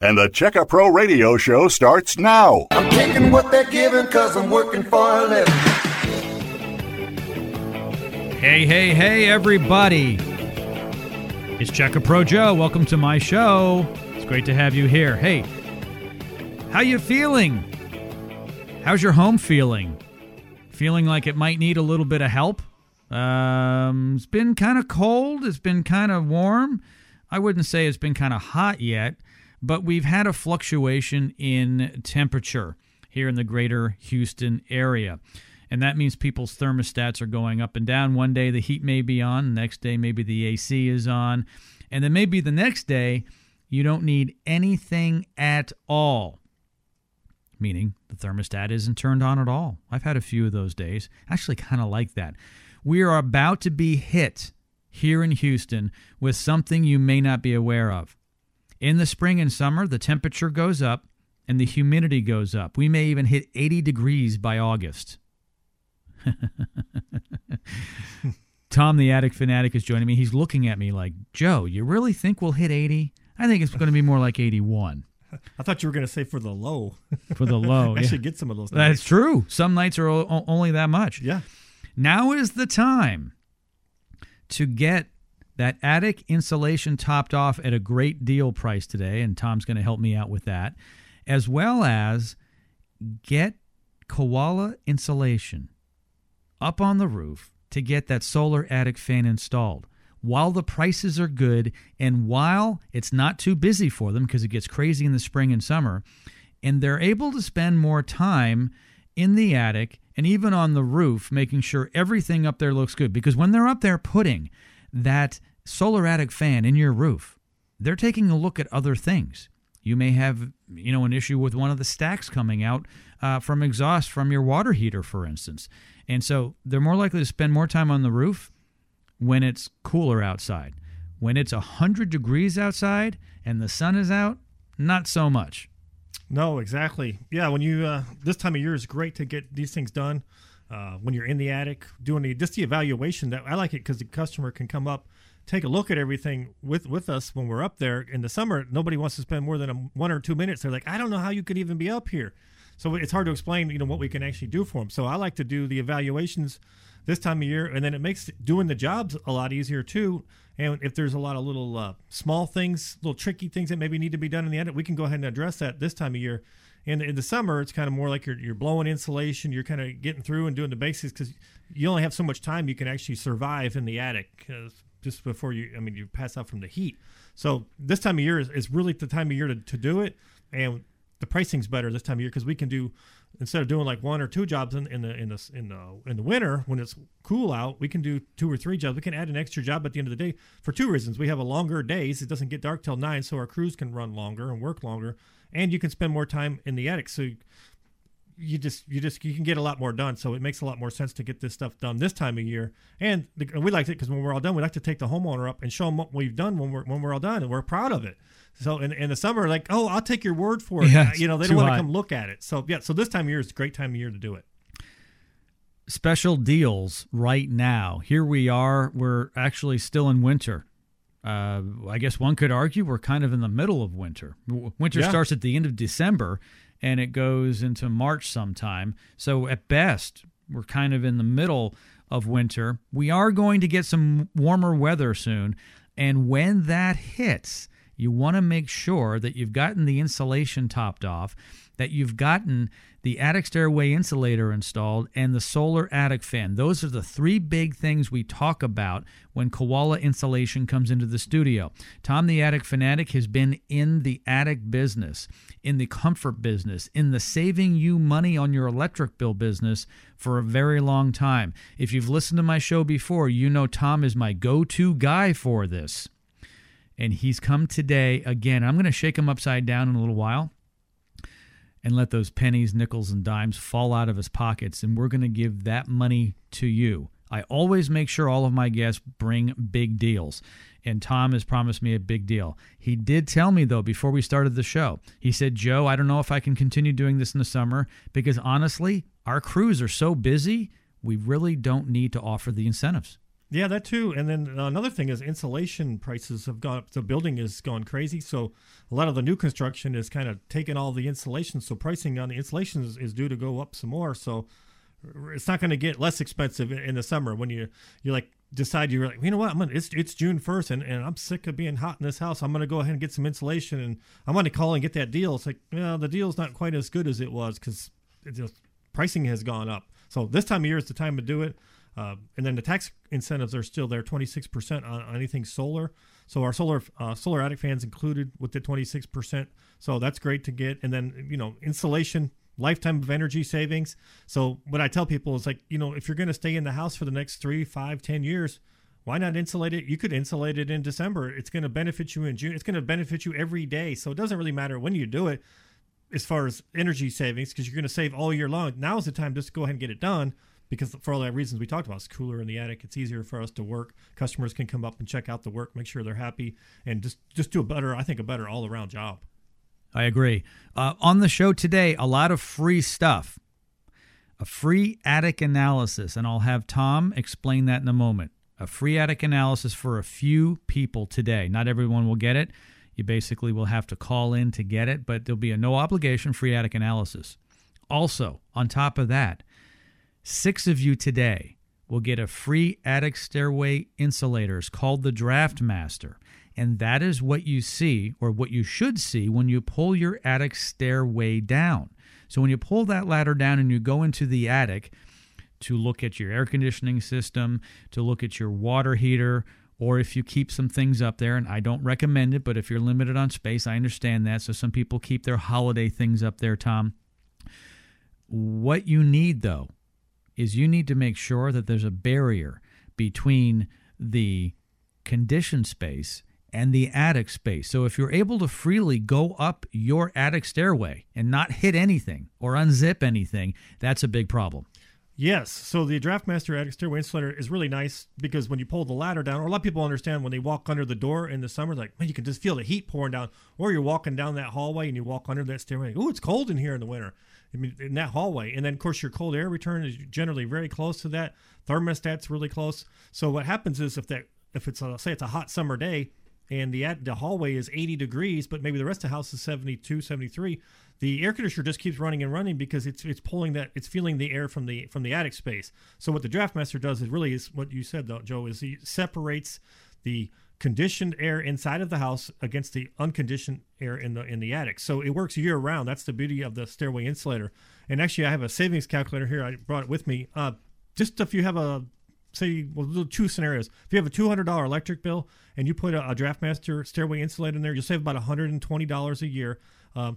And the Check A Pro Radio Show starts now. I'm taking what they're giving because I'm working for a living. Hey, hey, hey, everybody. It's Check A Pro Joe. Welcome to my show. It's great to have you here. Hey, how you feeling? How's your home feeling? Feeling like it might need a little bit of help? It's been kind of cold. It's been kind of warm. I wouldn't say it's been kind of hot yet. But we've had a fluctuation in temperature here in the greater Houston area. And that means people's thermostats are going up and down. One day the heat may be on. The next day maybe the AC is on. And then maybe the next day you don't need anything at all, meaning the thermostat isn't turned on at all. I've had a few of those days. Actually kind of like that. We are about to be hit here in Houston with something you may not be aware of. In the spring and summer, the temperature goes up and the humidity goes up. We may even hit 80 degrees by August. Tom, the Attic Fanatic, is joining me. He's looking at me like, Joe, you really think we'll hit 80? I think it's going to be more like 81. I thought you were going to say for the low. For the low, yeah. I should get some of those nights. That's true. Some nights are only that much. Yeah. Now is the time to get that attic insulation topped off at a great deal price today, and Tom's going to help me out with that, as well as get Koala Insulation up on the roof to get that solar attic fan installed. While the prices are good and while it's not too busy for them because it gets crazy in the spring and summer, and they're able to spend more time in the attic and even on the roof making sure everything up there looks good, because when they're up there putting that solar attic fan in your roof, they're taking a look at other things. You may have, an issue with one of the stacks coming out from exhaust from your water heater, for instance. And so they're more likely to spend more time on the roof when it's cooler outside. When it's 100 degrees outside and the sun is out, not so much. No, exactly. Yeah, when you this time of year is great to get these things done. When you're in the attic doing the evaluation, that I like it because the customer can come up, take a look at everything with us when we're up there. In the summer, nobody wants to spend more than 1 or 2 minutes. They're like, I don't know how you could even be up here. So it's hard to explain, what we can actually do for them. So I like to do the evaluations this time of year, and then it makes doing the jobs a lot easier too. And if there's a lot of little small things, little tricky things that maybe need to be done in the attic, we can go ahead and address that this time of year. And in the summer, it's kind of more like you're blowing insulation. You're kind of getting through and doing the basics because you only have so much time you can actually survive in the attic just before you pass out from the heat. So this time of year is really the time of year to do it. And the pricing's better this time of year because we can do, instead of doing like 1 or 2 jobs in the winter when it's cool out, we can do 2 or 3 jobs. We can add an extra job at the end of the day for 2 reasons. We have a longer days. It doesn't get dark till 9, so our crews can run longer and work longer, and you can spend more time in the attic. So you can get a lot more done. So it makes a lot more sense to get this stuff done this time of year. And we liked it because when we're all done, we like to take the homeowner up and show them what we've done when we're all done, and we're proud of it. So in the summer, like, oh, I'll take your word for it. Yeah, they don't want to come look at it. So, yeah, so this time of year is a great time of year to do it. Special deals right now. Here we are. We're actually still in winter. I guess one could argue we're kind of in the middle of winter. Winter starts at the end of December, and it goes into March sometime. So at best, we're kind of in the middle of winter. We are going to get some warmer weather soon, and when that hits, you want to make sure that you've gotten the insulation topped off, that you've gotten the attic stairway insulator installed, and the solar attic fan. Those are the 3 big things we talk about when Koala Insulation comes into the studio. Tom, the Attic Fanatic, has been in the attic business, in the comfort business, in the saving you money on your electric bill business for a very long time. If you've listened to my show before, you know Tom is my go-to guy for this. And he's come today again. I'm going to shake him upside down in a little while and let those pennies, nickels, and dimes fall out of his pockets. And we're going to give that money to you. I always make sure all of my guests bring big deals. And Tom has promised me a big deal. He did tell me, though, before we started the show, he said, Joe, I don't know if I can continue doing this in the summer because, honestly, our crews are so busy, we really don't need to offer the incentives. Yeah, that too. And then another thing is insulation prices have gone up. The building has gone crazy. So a lot of the new construction is kind of taking all the insulation. So pricing on the insulation is due to go up some more. So it's not going to get less expensive in the summer when you like decide you're like, you know what, it's June 1st and I'm sick of being hot in this house. I'm going to go ahead and get some insulation and I'm going to call and get that deal. It's like, you know, the deal's not quite as good as it was because pricing has gone up. So this time of year is the time to do it. And then the tax incentives are still there, 26% on anything solar. So our solar attic fans included with the 26%. So that's great to get. And then, you know, insulation, lifetime of energy savings. So what I tell people is like, you know, if you're going to stay in the house for the next 3, 5, 10 years, why not insulate it? You could insulate it in December. It's going to benefit you in June. It's going to benefit you every day. So it doesn't really matter when you do it as far as energy savings, because you're going to save all year long. Now's the time just to go ahead and get it done, because for all the reasons we talked about, it's cooler in the attic. It's easier for us to work. Customers can come up and check out the work, make sure they're happy, and just do a better all-around job. I agree. On the show today, a lot of free stuff, a free attic analysis, and I'll have Tom explain that in a moment. A free attic analysis for a few people today. Not everyone will get it. You basically will have to call in to get it, but there'll be a no-obligation free attic analysis. Also, on top of that, 6 of you today will get a free attic stairway insulators called the DraftMaster. And that is what you see, or what you should see, when you pull your attic stairway down. So when you pull that ladder down and you go into the attic to look at your air conditioning system, to look at your water heater, or if you keep some things up there, and I don't recommend it, but if you're limited on space, I understand that. So some people keep their holiday things up there, Tom. What you need, though, is you need to make sure that there's a barrier between the conditioned space and the attic space. So if you're able to freely go up your attic stairway and not hit anything or unzip anything, that's a big problem. Yes. So the DraftMaster attic stairway insulator is really nice because when you pull the ladder down, or a lot of people understand when they walk under the door in the summer, like, man, you can just feel the heat pouring down. Or you're walking down that hallway and you walk under that stairway. Oh, it's cold in here in the winter. I mean, in that hallway. And then, of course, your cold air return is generally very close to that. Thermostat's really close. So what happens is if it's a hot summer day, and the hallway is 80 degrees, but maybe the rest of the house is 72, 73. The air conditioner just keeps running and running because it's feeling the air from the attic space. So what the DraftMaster does is really is what you said, though, Joe, is he separates the conditioned air inside of the house against the unconditioned air in the attic. So it works year round. That's the beauty of the stairway insulator. And actually, I have a savings calculator here. I brought it with me. Just if you have we'll do 2 scenarios. If you have a $200 electric bill and you put a DraftMaster stairway insulator in there, you'll save about $120 a year.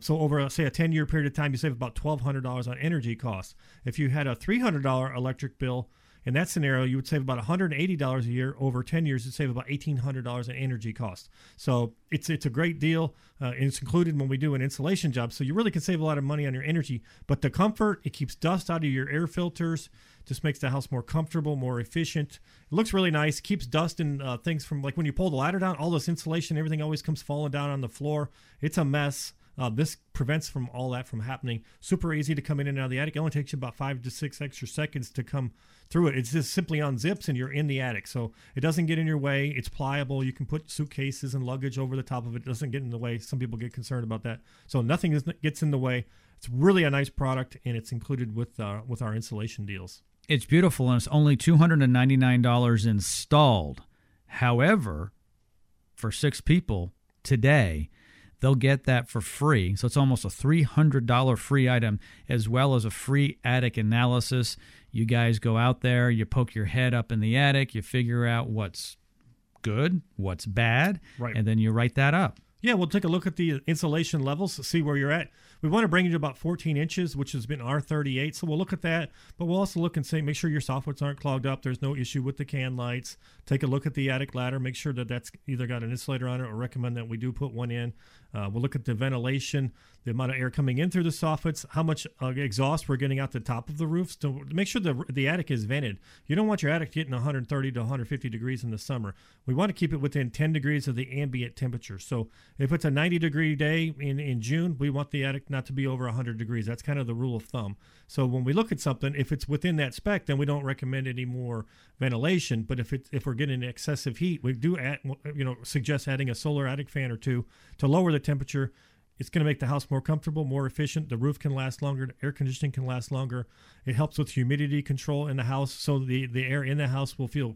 So over, say, a 10-year period of time, you save about $1,200 on energy costs. If you had a $300 electric bill, in that scenario, you would save about $180 a year. Over 10 years, you'd save about $1,800 in energy costs. So it's a great deal, and it's included when we do an insulation job. So you really can save a lot of money on your energy. But the comfort, it keeps dust out of your air filters, just makes the house more comfortable, more efficient. It looks really nice, keeps dust and things from, like when you pull the ladder down, all this insulation, everything always comes falling down on the floor. It's a mess. This prevents from all that from happening. Super easy to come in and out of the attic. It only takes you about 5 to 6 extra seconds to come through it. It just simply unzips and you're in the attic. So it doesn't get in your way. It's pliable. You can put suitcases and luggage over the top of it. It doesn't get in the way. Some people get concerned about that. So nothing gets in the way. It's really a nice product, and it's included with our insulation deals. It's beautiful, and it's only $299 installed. However, for 6 people today, they'll get that for free. So it's almost a $300 free item, as well as a free attic analysis. You guys go out there, you poke your head up in the attic, you figure out what's good, what's bad, right, and then you write that up. Yeah, we'll take a look at the insulation levels to see where you're at. We want to bring you to about 14 inches, which has been R38, so we'll look at that. But we'll also look and say, make sure your soffits aren't clogged up. There's no issue with the can lights. Take a look at the attic ladder. Make sure that that's either got an insulator on it, or recommend that we do put one in. We'll look at the ventilation, the amount of air coming in through the soffits, how much exhaust we're getting out the top of the roofs to make sure the attic is vented. You don't want your attic getting 130 to 150 degrees in the summer. We want to keep it within 10 degrees of the ambient temperature. So if it's a 90-degree day in June, we want the attic not to be over 100 degrees. That's kind of the rule of thumb. So when we look at something, if it's within that spec, then we don't recommend any more ventilation. But if we're getting excessive heat, we do suggest adding a solar attic fan or two to lower the temperature. It's going to make the house more comfortable, more efficient. The roof can last longer. The air conditioning can last longer. It helps with humidity control in the house, so the air in the house will feel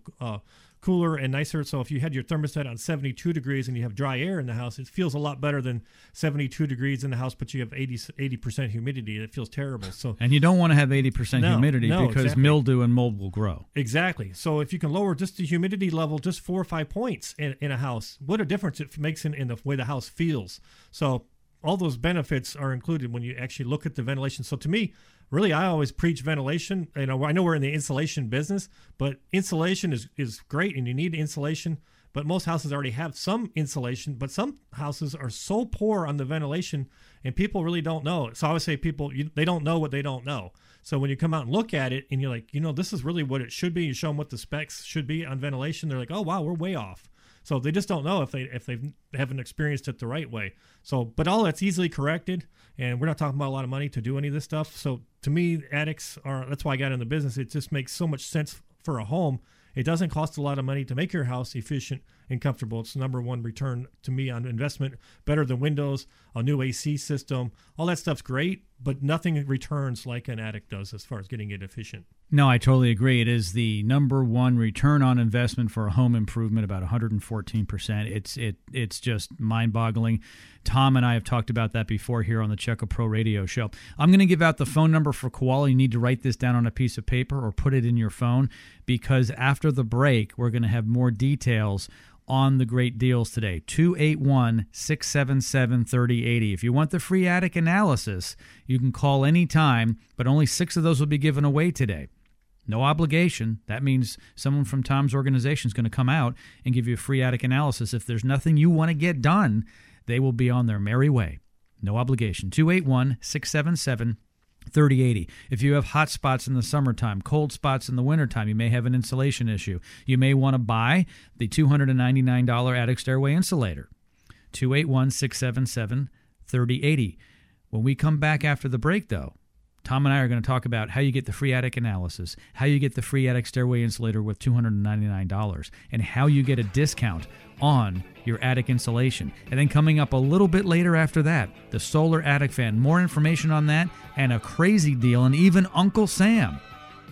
cooler and nicer. So if you had your thermostat on 72 degrees and you have dry air in the house, it feels a lot better than 72 degrees in the house, but you have 80% humidity. It feels terrible. So and you don't want to have 80% humidity because mildew and mold will grow. Exactly. So if you can lower just the humidity level just 4 or 5 points in a house, what a difference it makes in the way the house feels. So all those benefits are included when you actually look at the ventilation. So to me, really, I always preach ventilation. You know, I know we're in the insulation business, but insulation is great, and you need insulation. But most houses already have some insulation, but some houses are so poor on the ventilation, and people really don't know. So I always say they don't know what they don't know. So when you come out and look at it, and you're like, this is really what it should be. You show them what the specs should be on ventilation. They're like, oh, wow, we're way off. So they just don't know if they haven't experienced it the right way. So, but all that's easily corrected, and we're not talking about a lot of money to do any of this stuff. So to me, attics that's why I got in the business. It just makes so much sense for a home. It doesn't cost a lot of money to make your house efficient and comfortable. It's the number one return to me on investment, better than windows, a new AC system. All that stuff's great, but nothing returns like an attic does as far as getting it efficient. No, I totally agree. It is the number one return on investment for a home improvement, about 114%. It's just mind-boggling. Tom and I have talked about that before here on the Check A Pro Radio Show. I'm going to give out the phone number for Koala. You need to write this down on a piece of paper or put it in your phone, because after the break, we're going to have more details on the great deals today. 281-677-3080. If you want the free attic analysis, you can call anytime, but only 6 of those will be given away today. No obligation. That means someone from Tom's organization is going to come out and give you a free attic analysis. If there's nothing you want to get done, they will be on their merry way. No obligation. 281-677-3080. 3080. If you have hot spots in the summertime, cold spots in the wintertime, you may have an insulation issue. You may want to buy the $299 attic stairway insulator. 281-677-3080. When we come back after the break, though, Tom and I are going to talk about how you get the free attic analysis, how you get the free attic stairway insulator with $299, and how you get a discount on your attic insulation. And then coming up a little bit later after that, the solar attic fan. More information on that and a crazy deal, and even Uncle Sam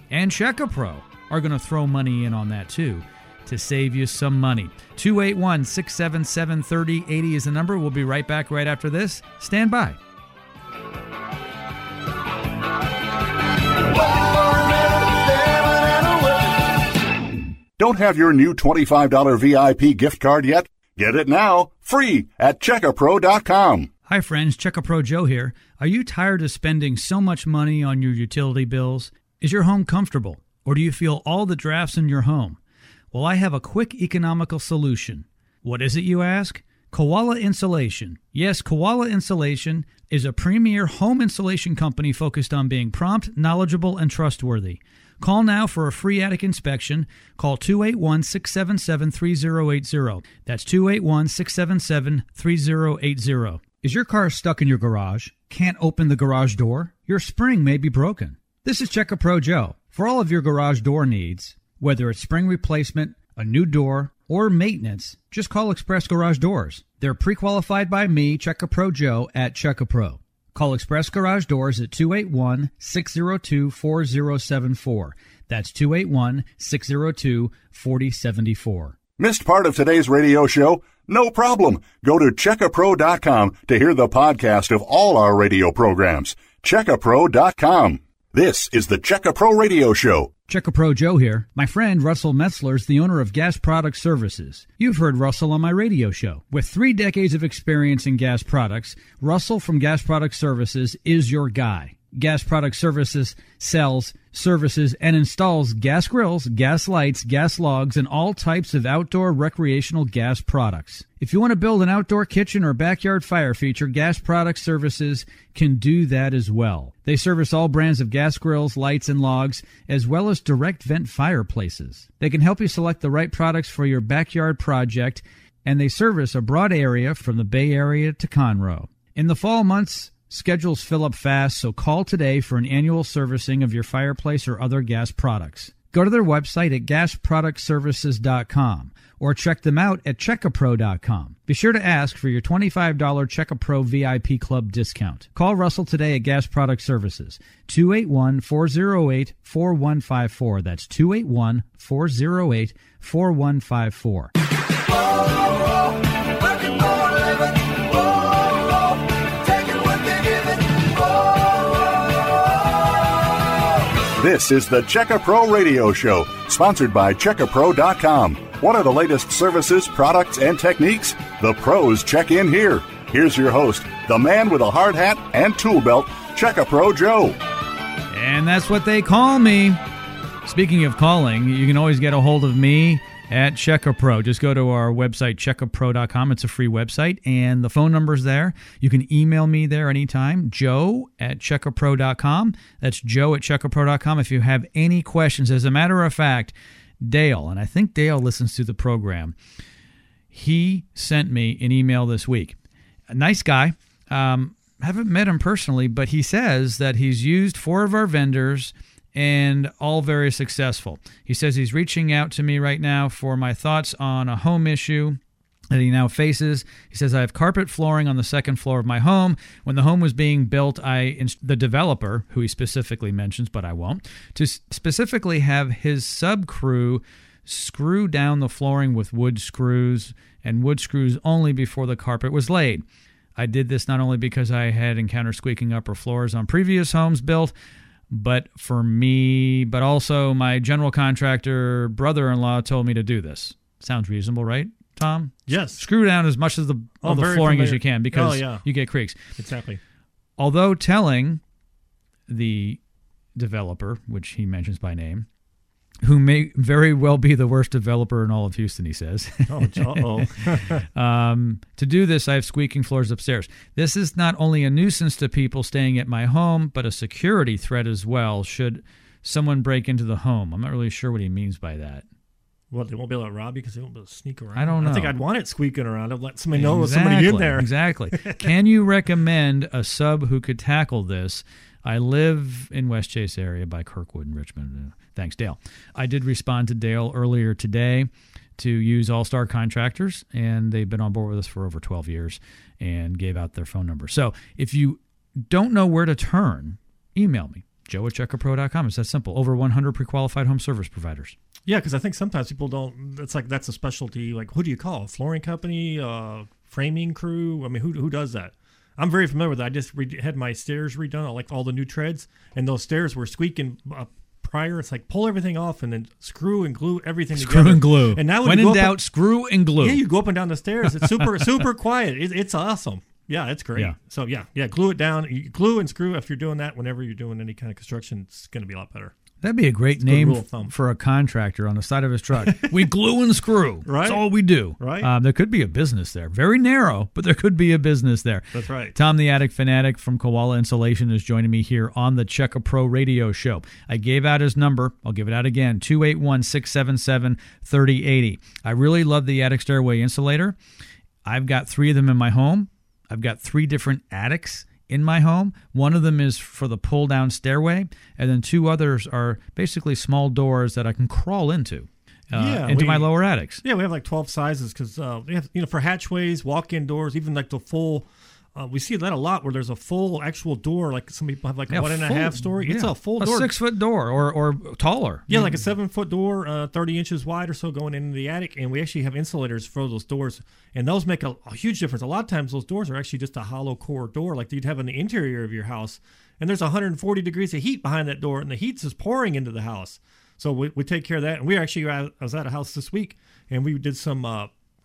and Check A Pro are going to throw money in on that too to save you some money. 281-677-3080 is the number. We'll be right back right after this. Stand by. Don't have your new $25 VIP gift card yet? Get it now, free, at CheckAPro.com. Hi friends, Check A Pro Joe here. Are you tired of spending so much money on your utility bills? Is your home comfortable, or do you feel all the drafts in your home? Well, I have a quick economical solution. What is it, you ask? Koala Insulation. Yes, Koala Insulation is a premier home insulation company focused on being prompt, knowledgeable, and trustworthy. Call now for a free attic inspection. Call 281-677-3080. That's 281-677-3080. Is your car stuck in your garage? Can't open the garage door? Your spring may be broken. This is Check A Pro Joe. For all of your garage door needs, whether it's spring replacement, a new door, or maintenance, just call Express Garage Doors. They're pre-qualified by me, Check A Pro Joe, at Check A Pro. Call Express Garage Doors at 281-602-4074. That's 281-602-4074. Missed part of today's radio show? No problem. Go to checkapro.com to hear the podcast of all our radio programs. Checkapro.com. This is the Check A Pro Radio Show. Check A Pro Joe here. My friend Russell Metzler is the owner of Gas Product Services. You've heard Russell on my radio show. With 3 decades of experience in gas products, Russell from Gas Product Services is your guy. Gas Product Services sells Services and installs gas grills, gas lights, gas logs, and all types of outdoor recreational gas products. If you want to build an outdoor kitchen or backyard fire feature, Gas Product Services can do that as well. They service all brands of gas grills, lights, and logs, as well as direct vent fireplaces. They can help you select the right products for your backyard project, and they service a broad area from the Bay Area to Conroe. In the fall months, schedules fill up fast, so call today for an annual servicing of your fireplace or other gas products. Go to their website at gasproductservices.com or check them out at CheckAPro.com. Be sure to ask for your $25 Check A Pro VIP Club discount. Call Russell today at Gas Product Services, 281-408-4154. That's 281-408-4154. Oh, oh, oh, working for a living. This is the Check A Pro Radio Show, sponsored by CheckAPro.com. What are the latest services, products, and techniques? The pros check in here. Here's your host, the man with a hard hat and tool belt, Check A Pro Joe. And that's what they call me. Speaking of calling, you can always get a hold of me at Check A Pro. Just go to our website, checkapro.com. It's a free website, and the phone number's there. You can email me there anytime, joe at checkapro.com. That's joe at checkapro.com if you have any questions. As a matter of fact, Dale, and I think Dale listens to the program, he sent me an email this week. A nice guy. Haven't met him personally, but he says that he's used four of our vendors and all very successful. He says he's reaching out to me right now for my thoughts on a home issue that he now faces. He says, I have carpet flooring on the second floor of my home. When the home was being built, the developer, who he specifically mentions, but I won't, to specifically have his sub-crew screw down the flooring with wood screws, and wood screws only, before the carpet was laid. I did this not only because I had encountered squeaking upper floors on previous homes built, but also my general contractor brother-in-law told me to do this. Sounds reasonable, right, Tom? Yes. Screw down as much of the flooring familiar as you can, because you get creaks. Exactly. Although telling the developer, which he mentions by name, who may very well be the worst developer in all of Houston, he says. To do this, I have squeaking floors upstairs. This is not only a nuisance to people staying at my home, but a security threat as well, should someone break into the home. I'm not really sure what he means by that. Well, they won't be able to rob you because they won't be able to sneak around. I don't know. I think I'd want it squeaking around. I'd let somebody know there's somebody in there. Exactly. Can you recommend a sub who could tackle this? I live in West Chase area by Kirkwood and Richmond. Thanks, Dale. I did respond to Dale earlier today to use All Star Contractors, and they've been on board with us for over 12 years and gave out their phone number. So if you don't know where to turn, email me, joe at checkapro.com. It's that simple. Over 100 pre-qualified home service providers. Yeah, because I think sometimes people don't – it's like that's a specialty. Like, who do you call? A flooring company? Framing crew? I mean, who does that? I'm very familiar with that. I just had my stairs redone, like all the new treads, and those stairs were squeaking prior. It's like, pull everything off and then screw and glue everything together. Screw and glue. And now when in doubt, screw and glue. Yeah, you go up and down the stairs. It's super, super quiet. It's awesome. Yeah, it's great. Yeah. So, yeah, glue it down. You glue and screw. If you're doing that, whenever you're doing any kind of construction, it's going to be a lot better. That'd be a great name for a contractor on the side of his truck. We glue and screw. Right? That's all we do. Right? There could be a business there. Very narrow, but there could be a business there. That's right. Tom, the Attic Fanatic from Koala Insulation, is joining me here on the Check A Pro Radio Show. I gave out his number. I'll give it out again, 281-677-3080. I really love the attic stairway insulator. I've got three of them in my home. I've got three different attics in my home. One of them is for the pull-down stairway, and then two others are basically small doors that I can crawl into my lower attics. Yeah, we have like 12 sizes because we have, for hatchways, walk-in doors, even like the full. We see that a lot where there's a full actual door. Like some people have like a 1.5-story. It's a full door. A 6-foot door or taller. Yeah, like a 7-foot door, 30 inches wide or so going into the attic. And we actually have insulators for those doors. And those make a huge difference. A lot of times those doors are actually just a hollow core door like you'd have in the interior of your house. And there's 140 degrees of heat behind that door. And the heat's just pouring into the house. So we take care of that. And I was at a house this week and we did some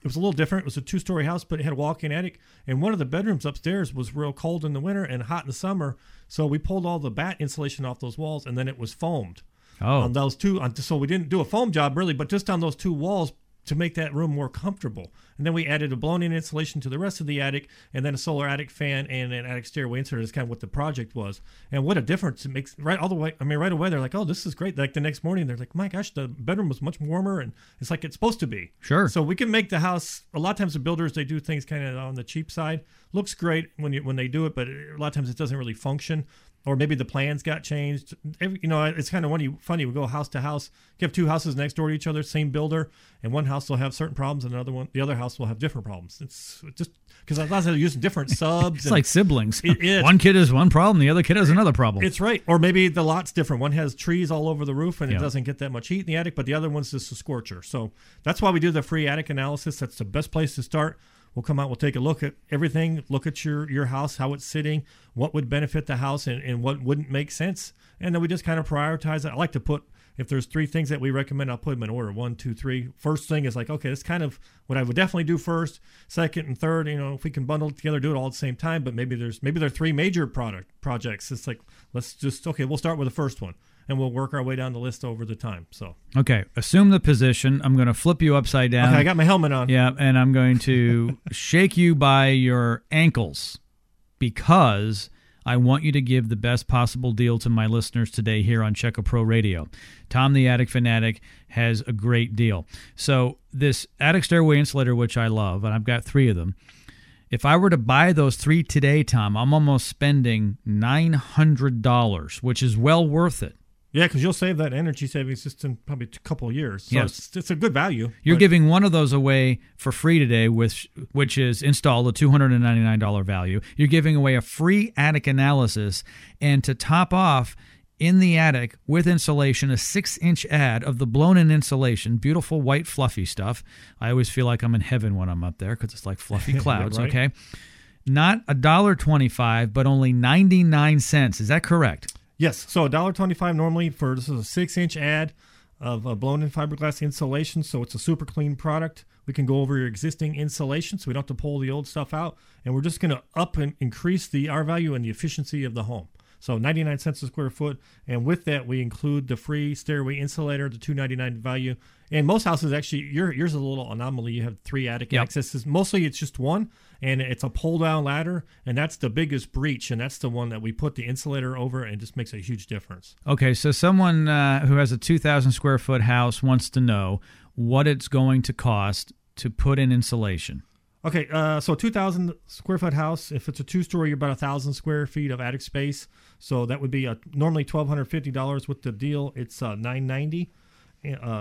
It was a little different. It was a two-story house, but it had a walk-in attic. And one of the bedrooms upstairs was real cold in the winter and hot in the summer. So we pulled all the bat insulation off those walls, and then it was foamed. Oh. On those two. So we didn't do a foam job, really, but just on those two walls to make that room more comfortable. And then we added a blown-in insulation to the rest of the attic, and then a solar attic fan and an attic stairway insert is kind of what the project was. And what a difference it makes, right? All the way, I mean, right away, they're like, oh, this is great. Like the next morning, they're like, my gosh, the bedroom was much warmer, and it's like it's supposed to be. Sure. So we can make the house, a lot of times the builders, they do things kind of on the cheap side. Looks great when they do it, but a lot of times it doesn't really function. Or maybe the plans got changed. You know, it's kind of funny. We go house to house. You have two houses next door to each other, same builder, and one house will have certain problems, and the other house will have different problems. It's just because a lot of times using different subs. It's and like siblings. One kid has one problem, the other kid has another problem. It's right. Or maybe the lot's different. One has trees all over the roof, and it doesn't get that much heat in the attic, but the other one's just a scorcher. So that's why we do the free attic analysis. That's the best place to start. We'll come out, we'll take a look at everything, look at your house, how it's sitting, what would benefit the house and what wouldn't make sense. And then we just kind of prioritize it. I like to put, if there's three things that we recommend, I'll put them in order. 1, 2, 3. First thing is like, okay, that's kind of what I would definitely do first. Second and third, you know, if we can bundle it together, do it all at the same time. But maybe there are three major projects. It's like, let's just, okay, we'll start with the first one. And we'll work our way down the list over the time. So okay, assume the position. I'm going to flip you upside down. Okay, I got my helmet on. Yeah, and I'm going to shake you by your ankles because I want you to give the best possible deal to my listeners today here on Check A Pro Radio. Tom the Attic Fanatic has a great deal. So this attic stairway insulator, which I love, and I've got three of them, if I were to buy those three today, Tom, I'm almost spending $900, which is well worth it. Yeah, because you'll save that energy saving system probably a couple of years. So yes. It's a good value. You're giving one of those away for free today, which is install the $299 value. You're giving away a free attic analysis. And to top off, in the attic with insulation, a 6-inch ad of the blown-in insulation, beautiful white fluffy stuff. I always feel like I'm in heaven when I'm up there because it's like fluffy clouds, right? Okay? Not $1.25, but only 99 cents. Is that correct? Yes, so $1.25 normally for this is a 6-inch ad of a blown-in fiberglass insulation, so it's a super clean product. We can go over your existing insulation, so we don't have to pull the old stuff out, and we're just going to up and increase the R-value and the efficiency of the home. So 99 cents a square foot, and with that we include the free stairway insulator, the $2.99 value. And most houses actually, yours is a little anomaly. You have three attic accesses. Mostly it's just one, and it's a pull-down ladder, and that's the biggest breach, and that's the one that we put the insulator over, and it just makes a huge difference. Okay, so someone who has a 2,000-square-foot house wants to know what it's going to cost to put in insulation. Okay, so 2,000-square-foot house, if it's a two-story, you're about 1,000 square feet of attic space. So that would be normally $1,250 with the deal. It's $990.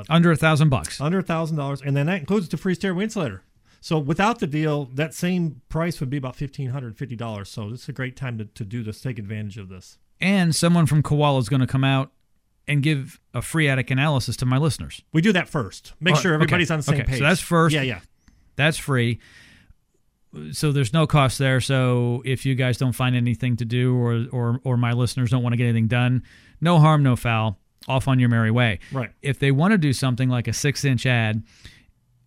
Under $1,000 bucks. Under $1,000, and then that includes the free stairway insulator. So without the deal, that same price would be about $1,550. So this is a great time to do this. Take advantage of this. And someone from Koala is going to come out and give a free attic analysis to my listeners. We do that first. Make sure everybody's on the same page. So that's first. Yeah. That's free. So there's no cost there. So if you guys don't find anything to do or my listeners don't want to get anything done, no harm, no foul. Off on your merry way. Right. If they want to do something like a 6-inch ad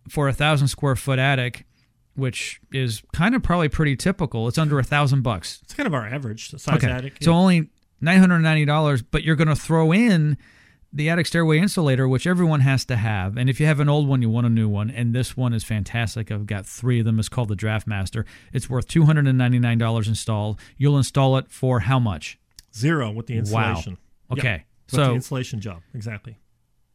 for a 1,000-square-foot attic, which is kind of probably pretty typical, it's under $1,000 bucks. It's kind of our average size attic. So only $990, but you're going to throw in the attic stairway insulator, which everyone has to have. And if you have an old one, you want a new one. And this one is fantastic. I've got three of them. It's called the DraftMaster. It's worth $299 installed. You'll install it for how much? $0 with the installation. Wow. Okay. Yep. So the insulation job, exactly.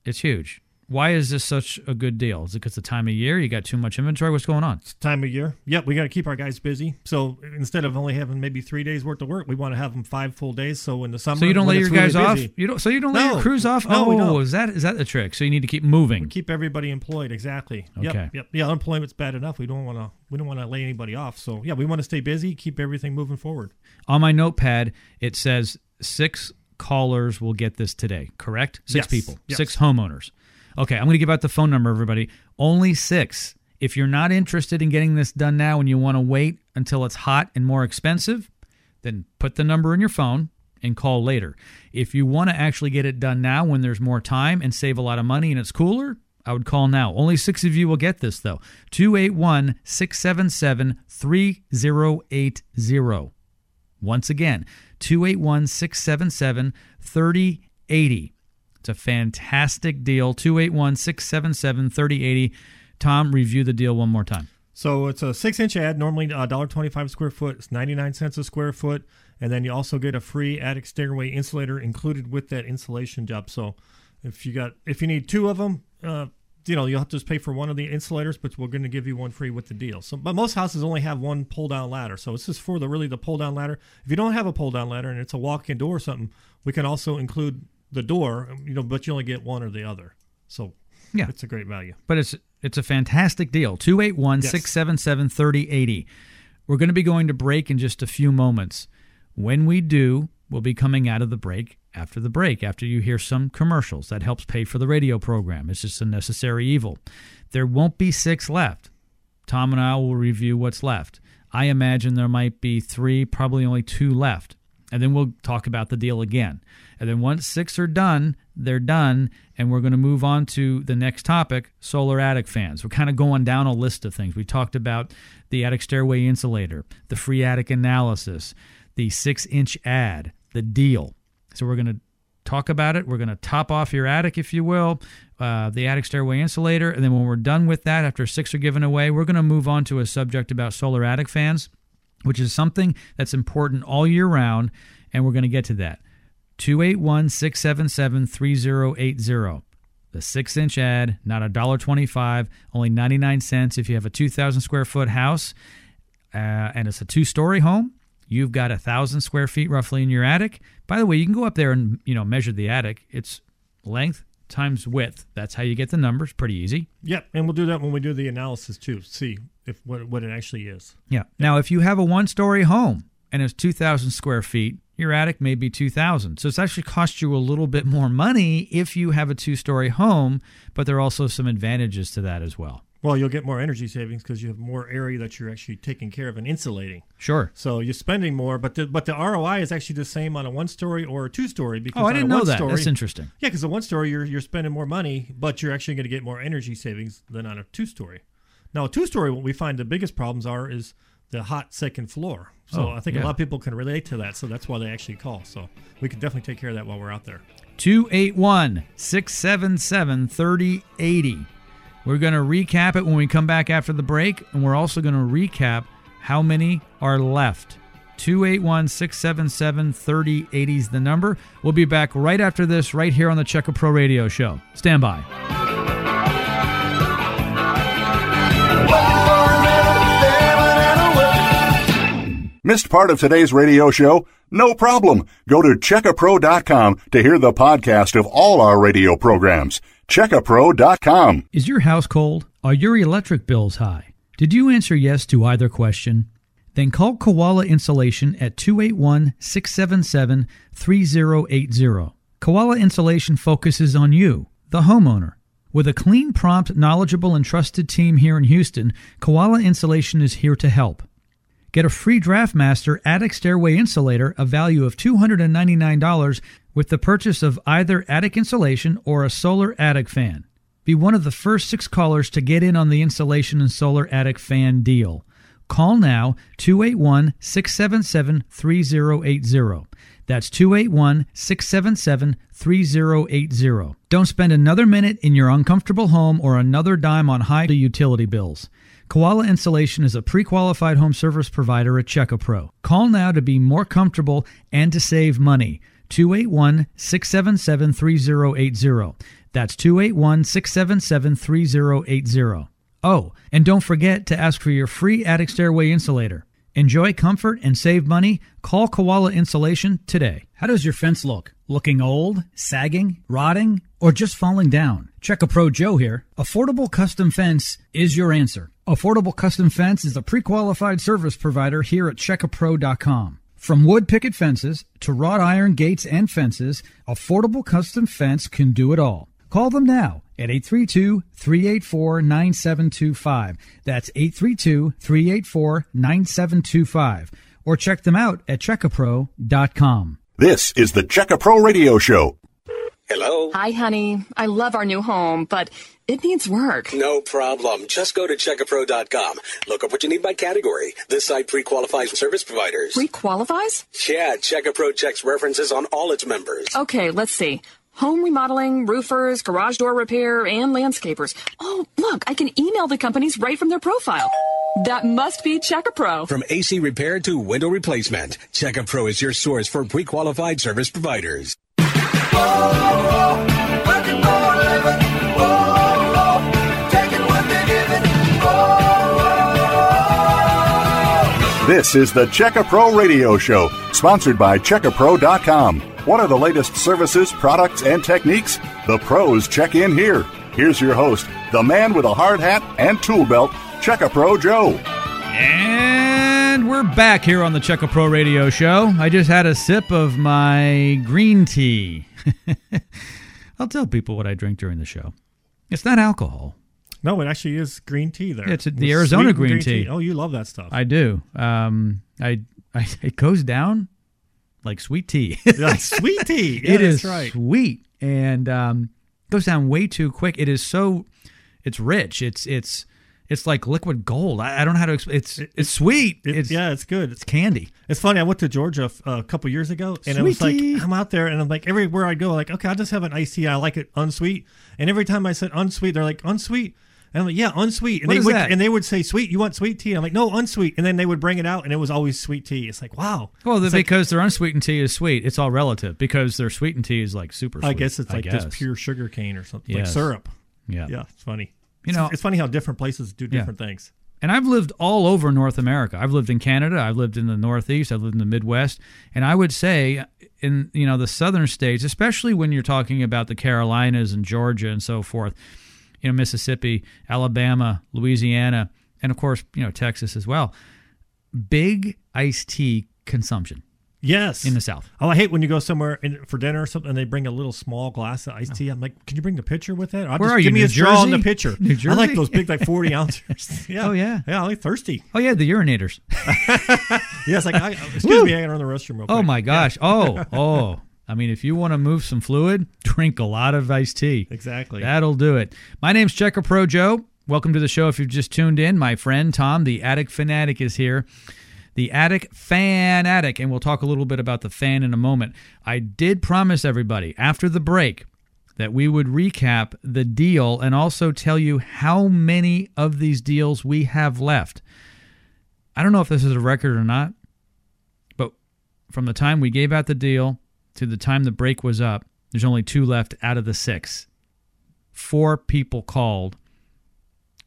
It's huge. Why is this such a good deal? Is it because the time of year? You got too much inventory? What's going on? It's time of year. Yep, we got to keep our guys busy. So instead of only having maybe 3 days worth of work, we want to have them 5 full days. So in the summer, so you don't let your guys off. You don't let your crews off. No, we don't. Is that the trick? So you need to keep moving. We keep everybody employed. Exactly. Okay. Yep. Yeah, unemployment's bad enough. We don't want to lay anybody off. So yeah, we want to stay busy, keep everything moving forward. On my notepad, it says 6 callers will get this today, correct? 6 people, yes. 6 homeowners. Okay, I'm going to give out the phone number, everybody. Only 6. If you're not interested in getting this done now and you want to wait until it's hot and more expensive, then put the number in your phone and call later. If you want to actually get it done now when there's more time and save a lot of money and it's cooler, I would call now. Only 6 of you will get this, though. 281-677-3080. Once again, 281-677-3080. It's a fantastic deal. 281-677-3080. Tom, review the deal one more time. So it's a 6-inch ad, normally $1.25 a square foot. It's 99 cents a square foot. And then you also get a free attic stairway insulator included with that insulation job. So if you need 2 of them, you'll have to just pay for one of the insulators, but we're going to give you one free with the deal. So, but most houses only have one pull-down ladder. So it's just for the pull-down ladder. If you don't have a pull-down ladder and it's a walk-in door or something, we can also include the door, but you only get one or the other. So yeah, it's a great value. But it's a fantastic deal. 281-677-3080. We're going to be going to break in just a few moments. When we do, we'll be coming out of the break after the break, after you hear some commercials. That helps pay for the radio program. It's just a necessary evil. There won't be 6 left. Tom and I will review what's left. I imagine there might be 3, probably only 2 left. And then we'll talk about the deal again. And then once 6 are done, they're done, and we're going to move on to the next topic, solar attic fans. We're kind of going down a list of things. We talked about the attic stairway insulator, the free attic analysis, the 6-inch ad, the deal. So we're going to talk about it. We're going to top off your attic, if you will, the attic stairway insulator. And then when we're done with that, after 6 are given away, we're going to move on to a subject about solar attic fans, which is something that's important all year round, and we're going to get to that. 281-677-3080. The 6-inch ad, not $1.25, only 99 cents. If you have a 2,000-square-foot house and it's a 2-story home, you've got 1,000 square feet roughly in your attic. By the way, you can go up there and measure the attic. It's length times width. That's how you get the numbers. Pretty easy. Yep, and we'll do that when we do the analysis too. See if what it actually is. Yeah. Yep. Now, if you have a 1-story home and it's 2,000 square feet, your attic may be 2,000. So it's actually cost you a little bit more money if you have a 2-story home, but there are also some advantages to that as well. Well, you'll get more energy savings because you have more area that you're actually taking care of and insulating. Sure. So you're spending more, but the ROI is actually the same on a 1-story or a 2-story. Because I didn't know that. That's interesting. Yeah, because a 1-story, you're spending more money, but you're actually going to get more energy savings than on a 2-story. Now, a 2-story, what we find the biggest problems are is the hot second floor. So I think a lot of people can relate to that, so that's why they actually call. So we can definitely take care of that while we're out there. 281-677-3080. We're going to recap it when we come back after the break, and we're also going to recap how many are left. 281-677-3080 is the number. We'll be back right after this, right here on the Check A Pro Radio Show. Stand by. Missed part of today's radio show? No problem. Go to CheckAPro.com to hear the podcast of all our radio programs. CheckAPro.com. Is your house cold? Are your electric bills high? Did you answer yes to either question? Then call Koala Insulation at 281-677-3080. Koala Insulation focuses on you, the homeowner. With a clean, prompt, knowledgeable, and trusted team here in Houston, Koala Insulation is here to help. Get a free DraftMaster attic stairway insulator, a value of $299, with the purchase of either attic insulation or a solar attic fan. Be one of the first 6 callers to get in on the insulation and solar attic fan deal. Call now, 281-677-3080. That's 281-677-3080. Don't spend another minute in your uncomfortable home or another dime on high utility bills. Koala Insulation is a pre-qualified home service provider at Check A Pro. Call now to be more comfortable and to save money. 281-677-3080. That's 281-677-3080. Oh, and don't forget to ask for your free attic stairway insulator. Enjoy comfort and save money. Call Koala Insulation today. How does your fence look? Looking old, sagging, rotting, or just falling down? Check A Pro Joe here. Affordable Custom Fence is your answer. Affordable Custom Fence is a pre-qualified service provider here at CheckAPro.com. From wood picket fences to wrought iron gates and fences, Affordable Custom Fence can do it all. Call them now at 832-384-9725. That's 832-384-9725. Or check them out at checkapro.com. This is the Check A Pro Radio Show. Hello. Hi, honey. I love our new home, but it needs work. No problem. Just go to CheckAPro.com. Look up what you need by category. This site pre-qualifies service providers. Pre-qualifies? Yeah, Check A Pro checks references on all its members. Okay, let's see. Home remodeling, roofers, garage door repair, and landscapers. Oh, look, I can email the companies right from their profile. That must be Check A Pro. From AC repair to window replacement, Check A Pro is your source for pre-qualified service providers. Whoa, whoa, whoa. Working for a living. Whoa, whoa. Taking what they're giving. Whoa, whoa. This is the Check A Pro Radio Show, sponsored by CheckAPro.com. What are the latest services, products, and techniques? The pros check in here. Here's your host, the man with a hard hat and tool belt, Check A Pro Joe. And we're back here on the Check A Pro Radio Show. I just had a sip of my green tea. I'll tell people what I drink during the show. It's not alcohol. No, it actually is green tea there. It's the Arizona green tea. Oh, you love that stuff. I do. It goes down like sweet tea. Like sweet tea. Yeah, it is right. Sweet, and goes down way too quick. It is so, it's rich. It's like liquid gold. I don't know how to explain. It's sweet. It's good. It's candy. It's funny. I went to Georgia a couple years ago, and it was like, I'm out there, and I'm like, everywhere I go, like, okay, I'll just have an iced tea. I like it unsweet. And every time I said unsweet, they're like, unsweet? And I'm like, yeah, unsweet. And they would say, sweet, you want sweet tea? I'm like, no, unsweet. And then they would bring it out, and it was always sweet tea. It's like, wow. Well, because their unsweetened tea is sweet. It's all relative, because their sweetened tea is like super sweet. I guess it's like just pure sugar cane or something, like syrup. Yeah. Yeah, it's funny. You know, it's funny how different places do different things. And I've lived all over North America. I've lived in Canada. I've lived in the Northeast. I've lived in the Midwest. And I would say in, you know, the southern states, especially when you're talking about the Carolinas and Georgia and so forth, you know, Mississippi, Alabama, Louisiana, and of course, you know, Texas as well. Big iced tea consumption. Yes. In the South. Oh, I hate when you go somewhere for dinner or something and they bring a little small glass of iced tea. I'm like, can you bring the pitcher with it? Where are you? Give me a straw in the pitcher. New Jersey? I like those big, like 40 ounces. Yeah. Oh, yeah. Yeah, I like thirsty. Oh, yeah, the urinators. Yes, like, excuse me, I gotta run the restroom real quick. Oh, my gosh. Yeah. Oh. I mean, if you want to move some fluid, drink a lot of iced tea. Exactly. That'll do it. My name's Check A Pro Joe. Welcome to the show. If you've just tuned in, my friend Tom, the Attic Fanatic, is here. The Attic Fanatic, and we'll talk a little bit about the fan in a moment. I did promise everybody after the break that we would recap the deal and also tell you how many of these deals we have left. I don't know if this is a record or not, but from the time we gave out the deal to the time the break was up, there's only 2 left out of the 6. 4 people called.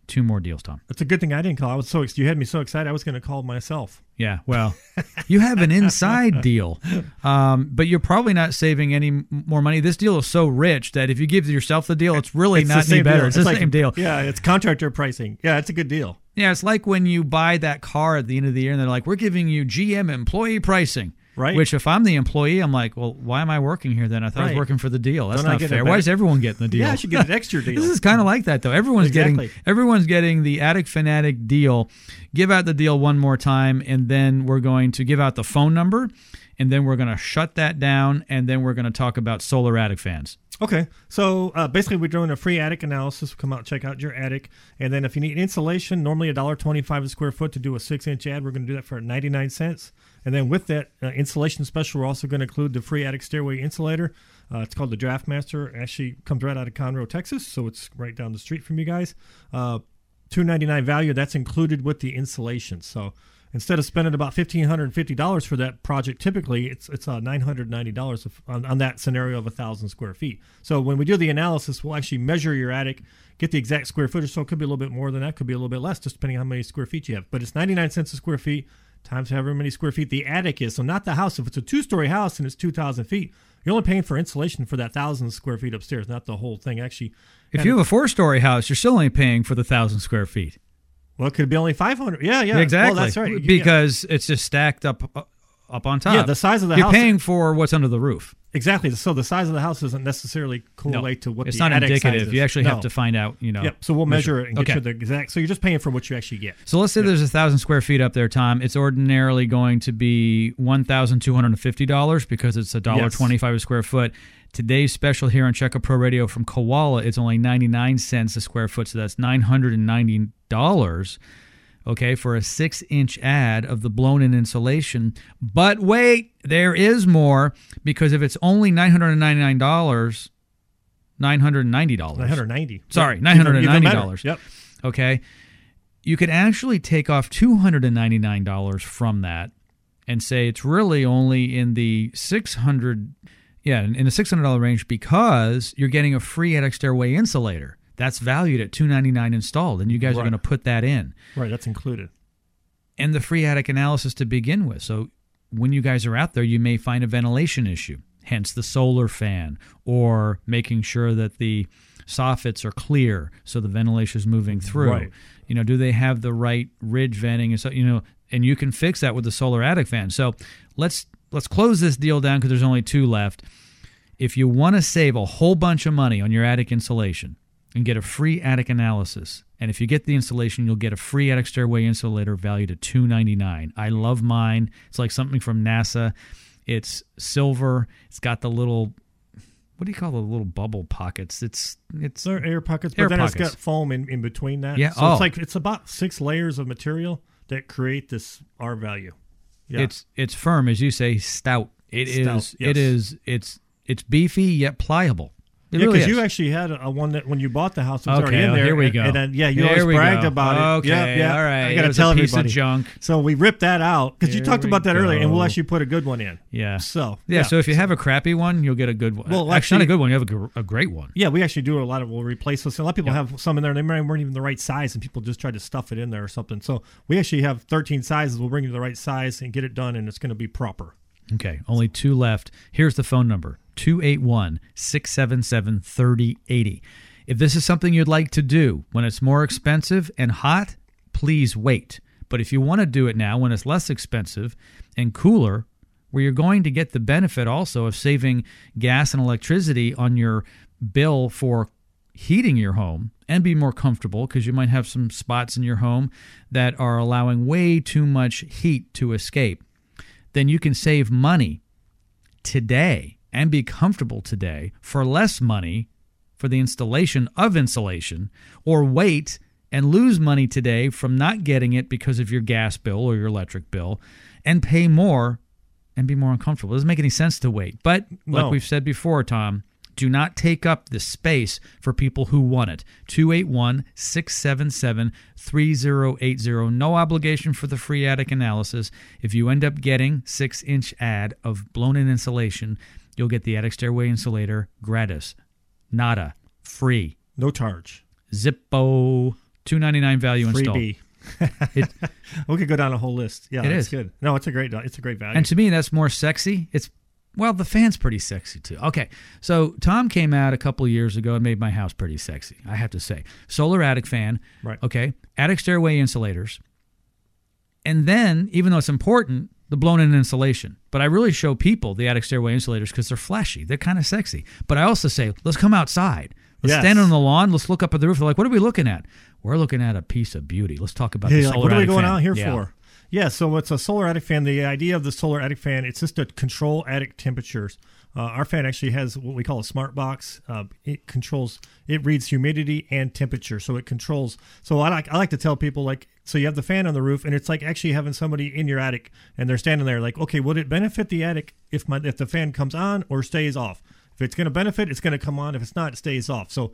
2 more deals, Tom. That's a good thing I didn't call. I was you had me so excited I was going to call myself. Yeah, well, you have an inside deal, but you're probably not saving any more money. This deal is so rich that if you give yourself the deal, it's really not any better. It's the same deal. Yeah, it's contractor pricing. Yeah, it's a good deal. Yeah, it's like when you buy that car at the end of the year and they're like, we're giving you GM employee pricing. Right. Which if I'm the employee, I'm like, well, why am I working here then? I thought I was working for the deal. That's not fair. Why is everyone getting the deal? Yeah, I should get an extra deal. This is kind of like that, though. Everyone's getting the Attic Fanatic deal. Give out the deal one more time, and then we're going to give out the phone number, and then we're going to shut that down, and then we're going to talk about Solar Attic Fans. Okay, so basically we're doing a free attic analysis. Come out, check out your attic. And then if you need insulation, normally $1.25 a square foot to do a 6-inch ad. We're going to do that for 99 cents. And then with that insulation special, we're also going to include the free attic stairway insulator. It's called the DraftMaster. It actually comes right out of Conroe, Texas, so it's right down the street from you guys. $2.99 value, that's included with the insulation. So instead of spending about $1,550 for that project, typically it's $990 on that scenario of 1,000 square feet. So when we do the analysis, we'll actually measure your attic, get the exact square footage. So it could be a little bit more than that, could be a little bit less, just depending on how many square feet you have. But it's 99 cents a square feet times however many square feet the attic is. So not the house. If it's a 2-story house and it's 2,000 feet, you're only paying for insulation for that 1,000 square feet upstairs, not the whole thing. Actually, if you have a 4-story house, you're still only paying for the 1,000 square feet. Well, it could be only 500. Yeah, yeah. Exactly. Well, that's right. Because it's just stacked up on top. Yeah, the size of the house. You're paying for what's under the roof. Exactly. So the size of the house doesn't necessarily correlate to what the attic size is. It's not indicative. You actually have to find out, you know. Yep. So we'll measure it and get you the exact. So you're just paying for what you actually get. So let's say there's 1,000 square feet up there, Tom. It's ordinarily going to be $1,250 because it's $1.25 a square foot. Today's special here on Check A Pro Radio from Koala, it's only 99 cents a square foot. So that's $990. Okay, for a 6-inch ad of the blown-in insulation. But wait, there is more, because if it's only $999, $990. Yep. Okay, you could actually take off $299 from that and say it's really only in the $600 range because you're getting a free attic stairway insulator. That's valued at $299 installed, and you guys are going to put that in. Right, that's included. And the free attic analysis to begin with. So when you guys are out there, you may find a ventilation issue, hence the solar fan, or making sure that the soffits are clear so the ventilation is moving through. Right. You know, do they have the right ridge venting? And so, you know, and you can fix that with the solar attic fan. So let's close this deal down because there's only two left. If you want to save a whole bunch of money on your attic insulation, and get a free attic analysis. And if you get the installation, you'll get a free attic stairway insulator valued at $299. I love mine. It's like something from NASA. It's silver. It's got the little, what do you call the little bubble pockets? It's there are air pockets, but then it's got foam in between that. Yeah. So it's about 6 layers of material that create this R value. Yeah. It's firm, as you say, stout. It's beefy yet pliable. It really because you actually had a one that when you bought the house, it was already in there. Here we go. And then, you always bragged about it. Okay, all right. I got to tell everybody. Piece of junk. So we ripped that out because you talked about that earlier, and we'll actually put a good one in. Yeah. So so if you have a crappy one, you'll get a good one. Well, actually, not a good one. You have a great one. Yeah, we actually do a lot of. We'll replace those. A lot of people have some in there, and they weren't even the right size, and people just tried to stuff it in there or something. So we actually have 13 sizes. We'll bring you the right size and get it done, and it's going to be proper. Okay, only 2 left. Here's the phone number, 281-677-3080. If this is something you'd like to do when it's more expensive and hot, please wait. But if you want to do it now when it's less expensive and cooler, where you're going to get the benefit also of saving gas and electricity on your bill for heating your home and be more comfortable because you might have some spots in your home that are allowing way too much heat to escape, then you can save money today and be comfortable today for less money for the installation of insulation, or wait and lose money today from not getting it because of your gas bill or your electric bill and pay more and be more uncomfortable. It doesn't make any sense to wait. But like we've said before, Tom, do not take up the space for people who want it. 281-677-3080. No obligation for the free attic analysis. If you end up getting 6-inch ad of blown-in insulation, you'll get the attic stairway insulator gratis. Nada. Free. No charge. Zippo. $299 value install. Freebie. We could go down a whole list. Yeah, that's good. No, it's a great value. And to me, that's more sexy. Well, the fan's pretty sexy, too. Okay, so Tom came out a couple years ago and made my house pretty sexy, I have to say. Solar attic fan, right? Okay, attic stairway insulators, and then, even though it's important, the blown-in insulation. But I really show people the attic stairway insulators because they're flashy. They're kind of sexy. But I also say, let's come outside. Let's stand on the lawn. Let's look up at the roof. They're like, what are we looking at? We're looking at a piece of beauty. Let's talk about the solar attic fan. What are we going out here for? Yeah, so it's a solar attic fan. The idea of the solar attic fan, it's just to control attic temperatures. Our fan actually has what we call a smart box. It reads humidity and temperature, so it controls. So I like to tell people, so you have the fan on the roof, and it's like actually having somebody in your attic, and they're standing there like, okay, would it benefit the attic if the fan comes on or stays off? If it's going to benefit, it's going to come on. If it's not, it stays off. So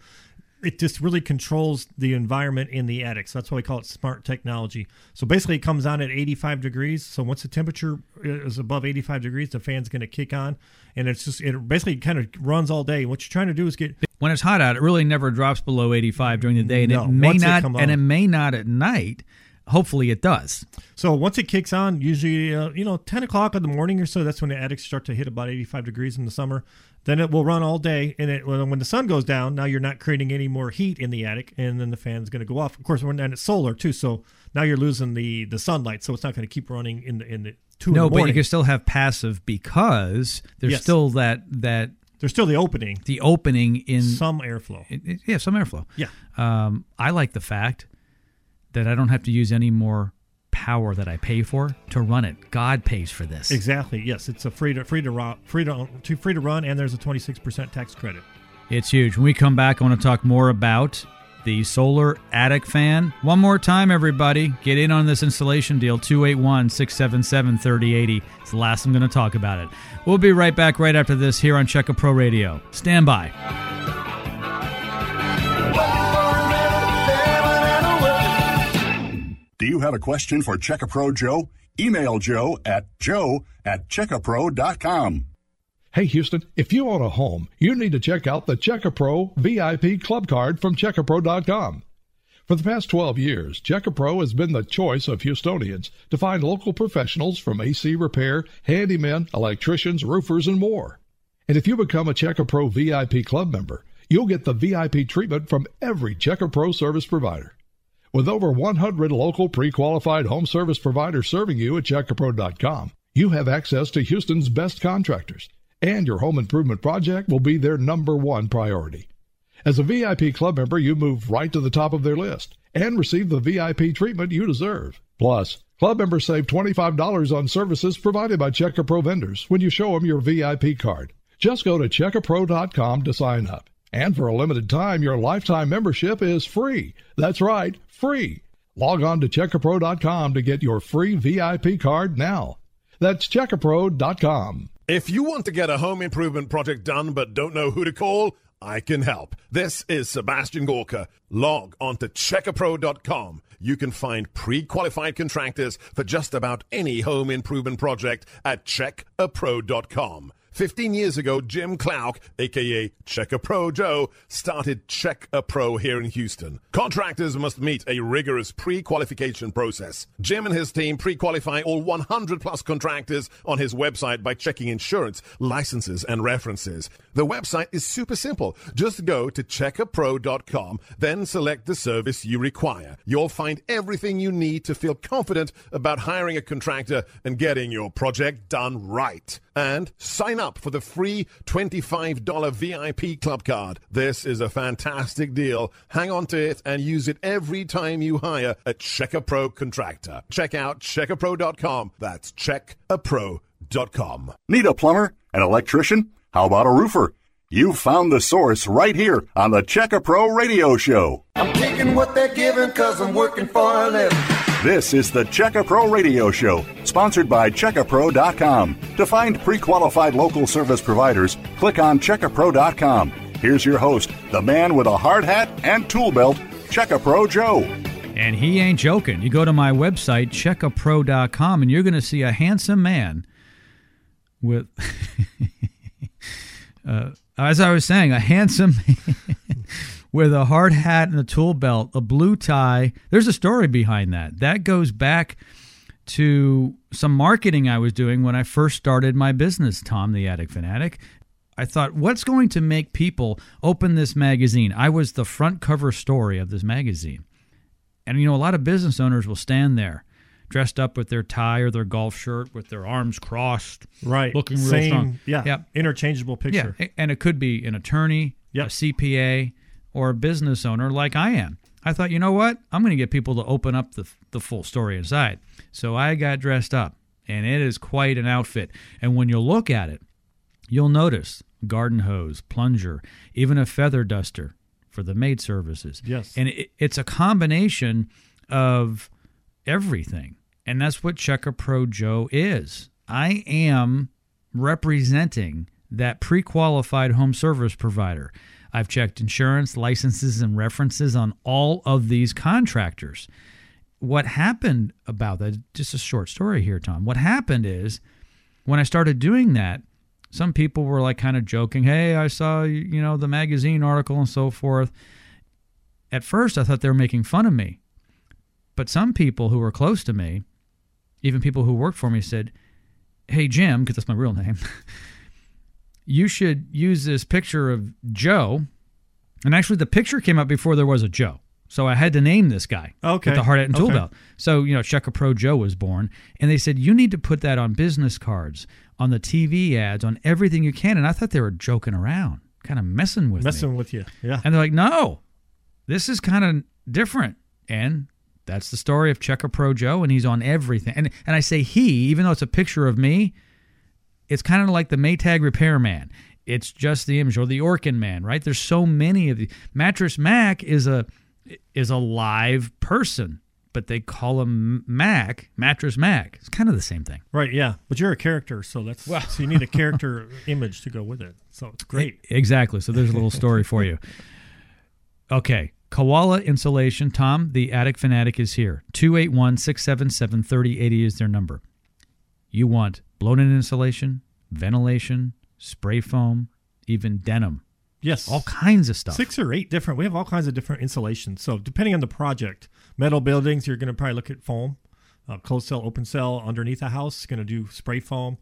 it just really controls the environment in the attic. So that's why we call it smart technology. So basically it comes on at 85 degrees. So once the temperature is above 85 degrees, the fan's going to kick on. And it basically kind of runs all day. What you're trying to do is get... When it's hot out, it really never drops below 85 during the day. And it may not at night. Hopefully it does. So once it kicks on, usually 10 o'clock in the morning or so, that's when the attics start to hit about 85 degrees in the summer. Then it will run all day, and when the sun goes down, now you're not creating any more heat in the attic, and then the fan's going to go off. Of course, and it's solar too, so now you're losing the sunlight, so it's not going to keep running in the 2 in the morning. But you can still have passive because there's still that. There's still the opening. The opening in some airflow. Some airflow. Yeah. I like the fact that I don't have to use any more power that I pay for to run it. God pays for this. Exactly. Yes, it's a free to run, and there's a 26% tax credit. It's huge. When we come back, I want to talk more about the Solar Attic Fan. One more time, everybody. Get in on this installation deal, 281-677-3080. It's the last I'm going to talk about it. We'll be right back right after this here on Check A Pro Radio. Stand by. Do you have a question for Check A Pro Joe? Email joe@checkapro.com. Hey, Houston, if you own a home, you need to check out the Check A Pro VIP Club Card from CheckAPro.com. For the past 12 years, Check A Pro has been the choice of Houstonians to find local professionals from AC repair, handymen, electricians, roofers, and more. And if you become a Check A Pro VIP Club member, you'll get the VIP treatment from every Check A Pro service provider. With over 100 local pre-qualified home service providers serving you at CheckAPro.com, you have access to Houston's best contractors, and your home improvement project will be their #1 priority. As a VIP club member, you move right to the top of their list and receive the VIP treatment you deserve. Plus, club members save $25 on services provided by Check A Pro vendors when you show them your VIP card. Just go to checkapro.com to sign up. And for a limited time, your lifetime membership is free. That's right, free. Log on to checkapro.com to get your free VIP card now. That's checkapro.com. If you want to get a home improvement project done but don't know who to call, I can help. This is Sebastian Gorka. Log on to checkapro.com. You can find pre-qualified contractors for just about any home improvement project at checkapro.com. 15 years ago, Jim Clouk, a.k.a. Check A Pro Joe, started Check A Pro here in Houston. Contractors must meet a rigorous pre-qualification process. Jim and his team pre-qualify all 100-plus contractors on his website by checking insurance, licenses, and references. The website is super simple. Just go to checkapro.com, then select the service you require. You'll find everything you need to feel confident about hiring a contractor and getting your project done right. And sign up for the free $25 VIP club card. This is a fantastic deal. Hang on to it and use it every time you hire a Check A Pro contractor. Check out checkapro.com. That's checkapro.com. Need a plumber? An electrician? How about a roofer? You found the source right here on the Check A Pro Radio Show. I'm taking what they're giving because I'm working for a living. This is the Check A Pro Radio Show, sponsored by CheckAPro.com. To find pre-qualified local service providers, click on CheckAPro.com. Here's your host, the man with a hard hat and tool belt, Check A Pro Joe. And he ain't joking. You go to my website, CheckAPro.com, and you're going to see a handsome man with, as I was saying, a handsome man with a hard hat and a tool belt, a blue tie. There's a story behind that. That goes back to some marketing I was doing when I first started my business, Tom, the Attic Fanatic. I thought, what's going to make people open this magazine? I was the front cover story of this magazine. And, you know, a lot of business owners will stand there dressed up with their tie or their golf shirt with their arms crossed. Right. Looking real strong. Yeah. Yep. Interchangeable picture. Yeah. And it could be an attorney, a CPA, or a business owner like I am. I thought, you know what? I'm going to get people to open up the full story inside. So I got dressed up, and it is quite an outfit. And when you look at it, you'll notice garden hose, plunger, even a feather duster for the maid services. Yes. And it's a combination of everything, and that's what Check A Pro Joe is. I am representing that pre-qualified home service provider. I've checked insurance, licenses, and references on all of these contractors. What happened about that, just a short story here, Tom. What happened is when I started doing that, some people were like kind of joking, hey, I saw, you know, the magazine article and so forth. At first, I thought they were making fun of me. But some people who were close to me, even people who worked for me, said, hey, Jim, because that's my real name, you should use this picture of Joe. And actually, the picture came up before there was a Joe. So I had to name this guy with the hard hat and tool belt. So, you know, Check A Pro Joe was born. And they said, you need to put that on business cards, on the TV ads, on everything you can. And I thought they were joking around, kind of messing with me. Messing with you, yeah. And they're like, no, this is kind of different. And that's the story of Check A Pro Joe, and he's on everything. And I say he, even though it's a picture of me, it's kind of like the Maytag repairman. It's just the image, or the Orkin man, right? There's so many of the Mattress Mac is a live person, but they call him Mac, Mattress Mac. It's kind of the same thing. Right, yeah. But you're a character, so that's so you need a character image to go with it. So it's great. Exactly. So there's a little story for you. Okay. Koala Insulation. Tom, the Attic Fanatic is here. 281-677-3080 is their number. You want blown-in insulation, ventilation, spray foam, even denim. Yes. All kinds of stuff. 6 or 8 different. We have all kinds of different insulations. So depending on the project, metal buildings, you're going to probably look at foam. Closed cell, open cell, underneath a house, going to do spray foam.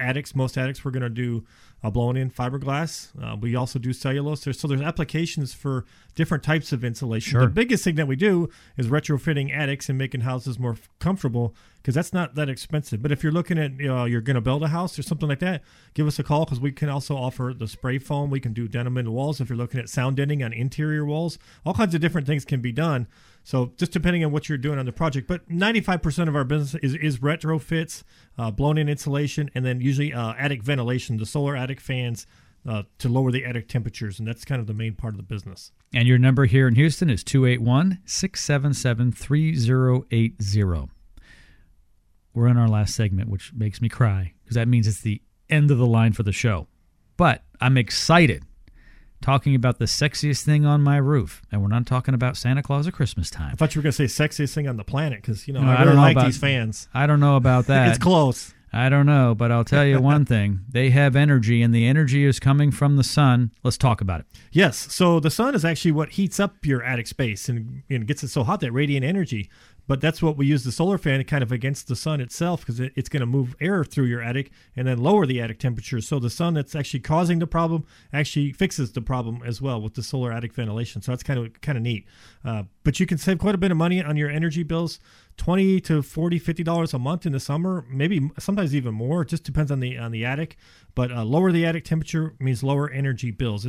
Attics, most attics, we're going to do blown-in fiberglass. We also do cellulose. So there's applications for different types of insulation. Sure. The biggest thing that we do is retrofitting attics and making houses more comfortable, because that's not that expensive. But if you're looking at, you're going to build a house or something like that, give us a call, because we can also offer the spray foam. We can do denim in the walls. If you're looking at sound deadening on interior walls, all kinds of different things can be done. So just depending on what you're doing on the project. But 95% of our business is retrofits, blown-in insulation, and then usually attic ventilation, the solar attic fans to lower the attic temperatures. And that's kind of the main part of the business. And your number here in Houston is 281-677-3080. We're in our last segment, which makes me cry, because that means it's the end of the line for the show. But I'm excited. Talking about the sexiest thing on my roof, and we're not talking about Santa Claus at Christmas time. I thought you were going to say sexiest thing on the planet, because you know I really like these fans. I don't know about that. It's close. I don't know, but I'll tell you one thing. They have energy, and the energy is coming from the sun. Let's talk about it. Yes, so the sun is actually what heats up your attic space and gets it so hot, that radiant energy. But that's what we use the solar fan kind of against the sun itself, because it's going to move air through your attic and then lower the attic temperature. So the sun that's actually causing the problem actually fixes the problem as well with the solar attic ventilation. So that's kind of neat. But you can save quite a bit of money on your energy bills, $20 to $40, $50 a month in the summer, maybe sometimes even more. It just depends on the attic. But lower the attic temperature means lower energy bills.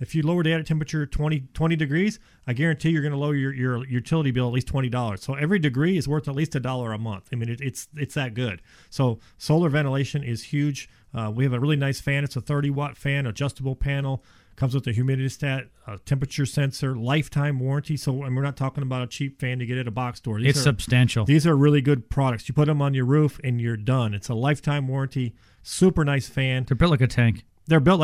If you lower the attic temperature 20 degrees, I guarantee you're going to lower your utility bill at least $20. So every degree is worth at least $1 a month. I mean, it's that good. So solar ventilation is huge. We have a really nice fan. It's a 30-watt fan, adjustable panel. Comes with a humidity stat, a temperature sensor, lifetime warranty. So, and we're not talking about a cheap fan to get at a box store. It's substantial. These are really good products. You put them on your roof and you're done. It's a lifetime warranty. Super nice fan. They're built like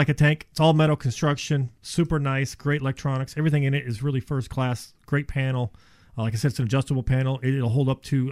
a tank. It's all metal construction, super nice, great electronics. Everything in it is really first class, great panel. Like I said, it's an adjustable panel. It'll hold up to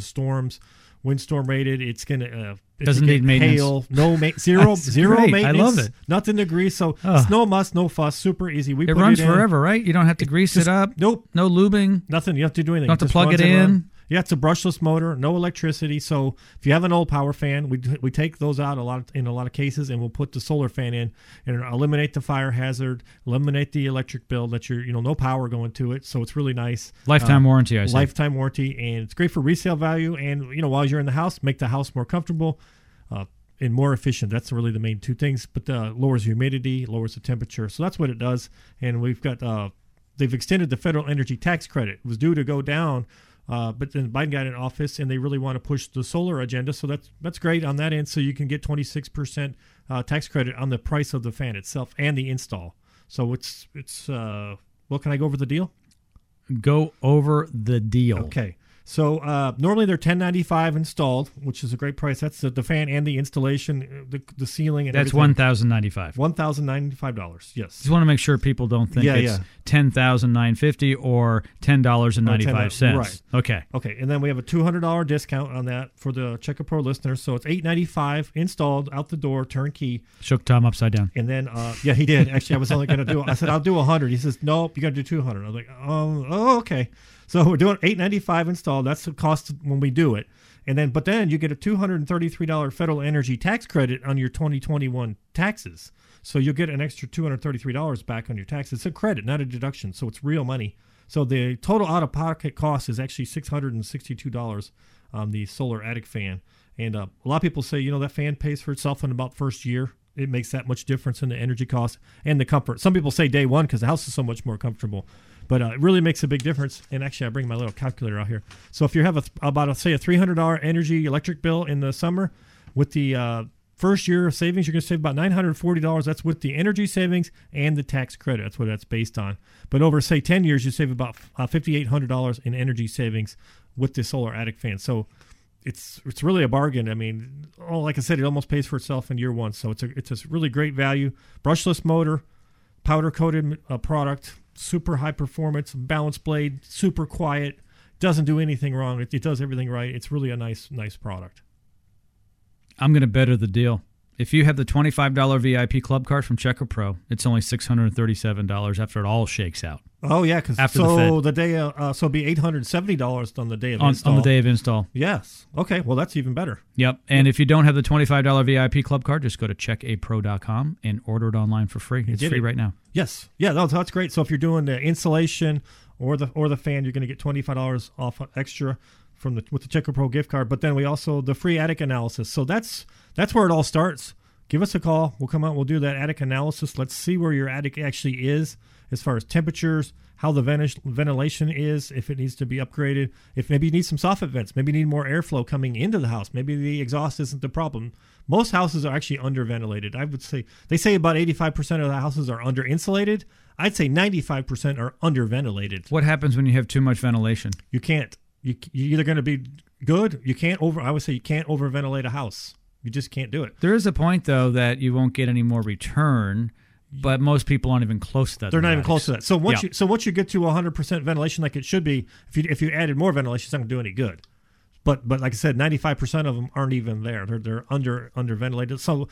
storms, windstorm rated. It's going to doesn't need maintenance. Hail, no zero great. Maintenance. I love it. Nothing to grease. So it's no muss, no fuss, super easy. It runs forever, right? You don't have to grease it up. Nope. No lubing. Nothing. You don't have to do anything. You don't have to plug it in. Yeah, it's a brushless motor, no electricity. So if you have an old power fan, we take those out in a lot of cases, and we'll put the solar fan in and eliminate the fire hazard, eliminate the electric bill that no power going to it. So it's really nice. Lifetime warranty, I see. Lifetime warranty, and it's great for resale value. And while you're in the house, make the house more comfortable and more efficient. That's really the main two things. But lowers humidity, lowers the temperature. So that's what it does. And we've got they've extended the federal energy tax credit. It was due to go down. But then Biden got in office, and they really want to push the solar agenda. So that's great on that end. So you can get 26% tax credit on the price of the fan itself and the install. So well, can I go over the deal? Go over the deal. Okay. So normally they're $1,095 installed, which is a great price. That's the fan and the installation, the ceiling, and that's everything. $1,095. $1,095. Yes. Just want to make sure people don't think it's $10,950 or $10.95. Right. Okay. Okay. And then we have a $200 discount on that for the Check A Pro listeners. So it's $895 installed, out the door, turnkey. Shook Tom upside down. And then he did. Actually, I was only going to do. I said I'll do $100. He says nope, you got to do $200. I was like, oh okay. So we're doing $895 installed. That's the cost when we do it. And then, but then you get a $233 federal energy tax credit on your 2021 taxes. So you'll get an extra $233 back on your taxes. It's a credit, not a deduction. So it's real money. So the total out-of-pocket cost is actually $662 on the Solar Attic fan. And a lot of people say, you know, that fan pays for itself in about first year. It makes that much difference in the energy cost and the comfort. Some people say day one because the house is so much more comfortable. But it really makes a big difference. And actually, I bring my little calculator out here. So if you have about a $300 energy electric bill in the summer, with the first year of savings, you're going to save about $940. That's with the energy savings and the tax credit. That's what that's based on. But over, say, 10 years, you save about $5,800 in energy savings with the Solar Attic fan. So it's really a bargain. I mean, like I said, it almost pays for itself in year one. So it's a really great value. Brushless motor, powder-coated product, super high performance, balanced blade, super quiet, doesn't do anything wrong. It does everything right. It's really a nice product. I'm going to better the deal. If you have the $25 VIP club card from Check A Pro, it's only $637 after it all shakes out. Oh yeah, so it'll be $870 on the day of install. On the day of install. Yes. Okay. Well, that's even better. Yep. And if you don't have the $25 VIP club card, just go to CheckAPro.com and order it online for free. It's free right now. Yes. Yeah. That's great. So if you're doing the insulation or the fan, you're going to get $25 off extra with the Check A Pro gift card. But then we also the free attic analysis. So that's where it all starts. Give us a call. We'll come out. We'll do that attic analysis. Let's see where your attic actually is as far as temperatures, how the ventilation is, if it needs to be upgraded, if maybe you need some soffit vents, maybe you need more airflow coming into the house. Maybe the exhaust isn't the problem. Most houses are actually underventilated. I would say they say about 85% of the houses are under-insulated. I'd say 95% are underventilated. What happens when you have too much ventilation? You can't. You're either going to be good. I would say you can't overventilate a house. You just can't do it. There is a point, though, that you won't get any more return. But most people aren't even close to that. They're not even close to that. So once you get to 100% ventilation, like it should be, if you added more ventilation, it's not going to do any good. But like I said, 95% of them aren't even there. They're under-ventilated. So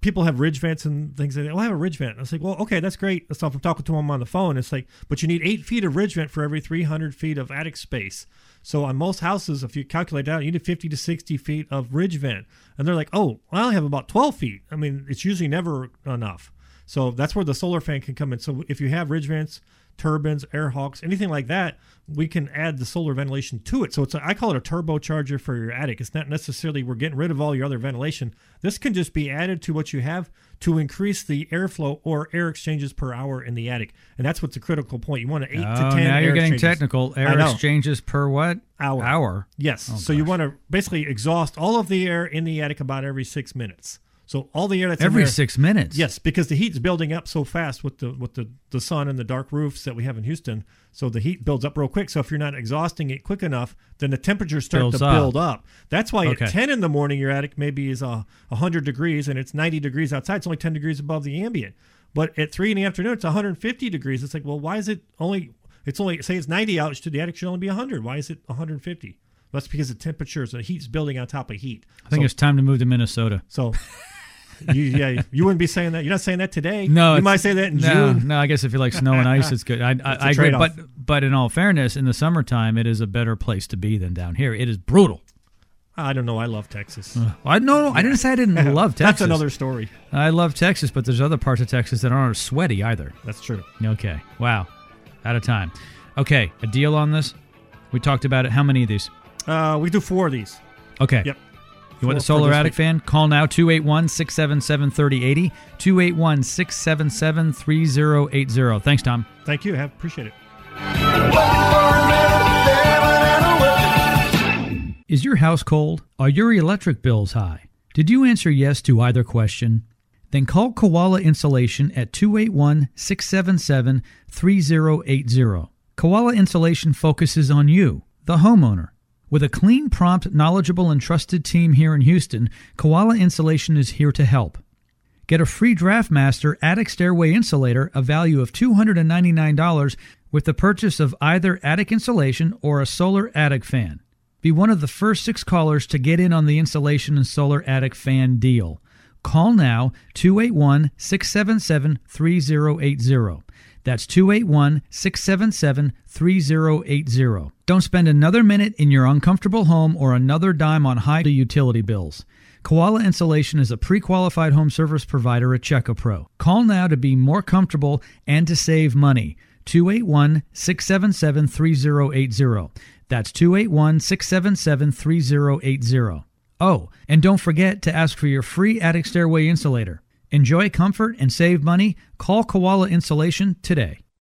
people have ridge vents and things. They I have a ridge vent. I was like, well, okay, that's great. So if I'm talking to them on the phone, it's like, but you need 8 feet of ridge vent for every 300 feet of attic space. So on most houses, if you calculate that, you need 50 to 60 feet of ridge vent. And they're like, oh, well, I have about 12 feet. I mean, it's usually never enough. So that's where the solar fan can come in. So if you have ridge vents, turbines, air hawks, anything like that, we can add the solar ventilation to it. So I call it a turbocharger for your attic. It's not necessarily we're getting rid of all your other ventilation. This can just be added to what you have to increase the airflow or air exchanges per hour in the attic. And that's what's a critical point. You want 8 to 10 now you're getting technical. Air exchanges per what? Hour. Yes. Oh, so gosh. You want to basically exhaust all of the air in the attic about every 6 minutes. So all the air that's every in there, 6 minutes. Yes, because the heat's building up so fast with the sun and the dark roofs that we have in Houston. So the heat builds up real quick. So if you're not exhausting it quick enough, then the temperatures build up. That's why at 10 in the morning, your attic maybe is 100 degrees and it's 90 degrees outside. It's only 10 degrees above the ambient. But at 3 in the afternoon, it's 150 degrees. It's like, well, why is it only, say it's 90 out to the attic should only be 100. Why is it 150? That's because the temperatures, the heat's building on top of heat. I think it's time to move to Minnesota. So, you wouldn't be saying that. You're not saying that today. No, you might say that in June. No, I guess if you like snow and ice, it's good. I agree. But in all fairness, in the summertime, it is a better place to be than down here. It is brutal. I don't know. I love Texas. I didn't say I didn't love Texas. That's another story. I love Texas, but there's other parts of Texas that aren't sweaty either. That's true. Okay. Wow. Out of time. Okay. A deal on this. We talked about it. How many of these? We do 4 of these. Okay. Yep. You want the Solar Attic fan? Call now, 281-677-3080, 281-677-3080. Thanks, Tom. Thank you. I appreciate it. Is your house cold? Are your electric bills high? Did you answer yes to either question? Then call Koala Insulation at 281-677-3080. Koala Insulation focuses on you, the homeowner. With a clean, prompt, knowledgeable, and trusted team here in Houston, Koala Insulation is here to help. Get a free DraftMaster Attic Stairway Insulator, a value of $299, with the purchase of either attic insulation or a solar attic fan. Be one of the first 6 callers to get in on the insulation and solar attic fan deal. Call now, 281-677-3080. That's 281-677-3080. Don't spend another minute in your uncomfortable home or another dime on high utility bills. Koala Insulation is a pre-qualified home service provider at Check A Pro. Call now to be more comfortable and to save money. 281-677-3080. That's 281-677-3080. Oh, and don't forget to ask for your free attic stairway insulator. Enjoy comfort and save money. Call Koala Insulation today.